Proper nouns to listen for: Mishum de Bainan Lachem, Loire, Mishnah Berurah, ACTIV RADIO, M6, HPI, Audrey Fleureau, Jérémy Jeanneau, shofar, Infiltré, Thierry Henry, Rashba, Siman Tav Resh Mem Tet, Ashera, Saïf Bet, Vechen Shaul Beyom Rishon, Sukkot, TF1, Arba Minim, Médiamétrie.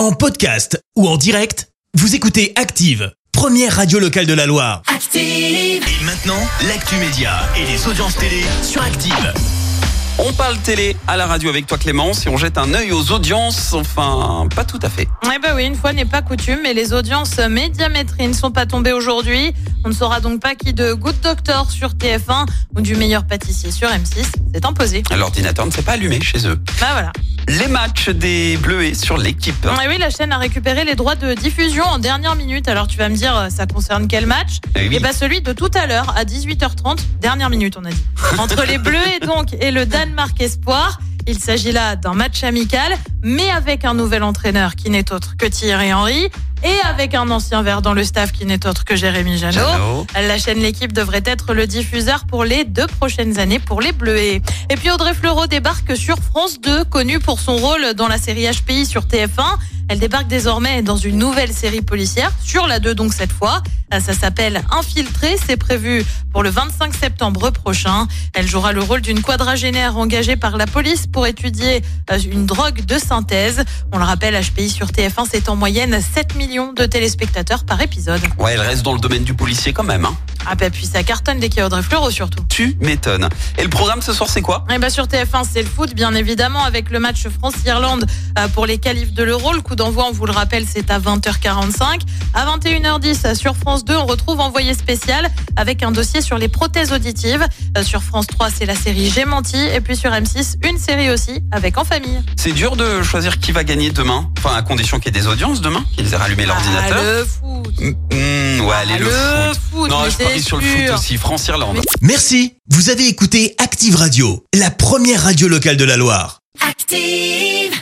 En podcast ou en direct, vous écoutez Active, première radio locale de la Loire. Active. Et maintenant, l'actu média et les audiences télé sur Active. On parle télé à la radio avec toi Clémence et on jette un œil aux audiences, enfin pas tout à fait. Eh ben oui, une fois n'est pas coutume, mais les audiences médiamétrie ne sont pas tombées aujourd'hui. On ne saura donc pas qui de Good Doctor sur TF1 ou du meilleur pâtissier sur M6 s'est imposé. L'ordinateur ne s'est pas allumé chez eux. Bah voilà. Les matchs des Bleuets sur l'équipe. Et oui, la chaîne a récupéré les droits de diffusion en dernière minute. Alors tu vas me dire, ça concerne quel match ? Eh oui. Et bah celui de tout à l'heure à 18h30, dernière minute on a dit. Entre les Bleuets donc et le Danemark Espoir. Il s'agit là d'un match amical, mais avec un nouvel entraîneur qui n'est autre que Thierry Henry et avec un ancien vert dans le staff qui n'est autre que Jérémy Jeanneau. La chaîne L'équipe devrait être le diffuseur pour les 2 prochaines années pour les Bleuets. Et puis Audrey Fleureau débarque sur France 2, connue pour son rôle dans la série HPI sur TF1. Elle débarque désormais dans une nouvelle série policière, sur la 2 donc cette fois. Ça s'appelle Infiltré, c'est prévu pour le 25 septembre prochain. Elle jouera le rôle d'une quadragénaire engagée par la police pour étudier une drogue de synthèse. On le rappelle, HPI sur TF1, c'est en moyenne 7 millions de téléspectateurs par épisode. Ouais, elle reste dans le domaine du policier quand même. Hein. Ah bah puis ça cartonne dès qu'il y a Audrey Fleureau surtout. Tu m'étonnes. Et le programme ce soir, c'est quoi ? Eh bah sur TF1, c'est le foot, bien évidemment, avec le match France-Irlande pour les qualifs de l'Euro. Le coup d'envoi, on vous le rappelle, c'est à 20h45. À 21h10, sur France 2, on retrouve Envoyé spécial avec un dossier sur les prothèses auditives. Sur France 3, c'est la série J'ai menti. Et puis sur M6, une série aussi avec En famille. C'est dur de choisir qui va gagner demain. Enfin, à condition qu'il y ait des audiences demain, qu'ils aient rallumé l'ordinateur. Ah, le foot. Ouais, allez, le foot. Non, je parie sur le foot aussi. France-Irlande. Merci. Vous avez écouté Active Radio, la première radio locale de la Loire. Active.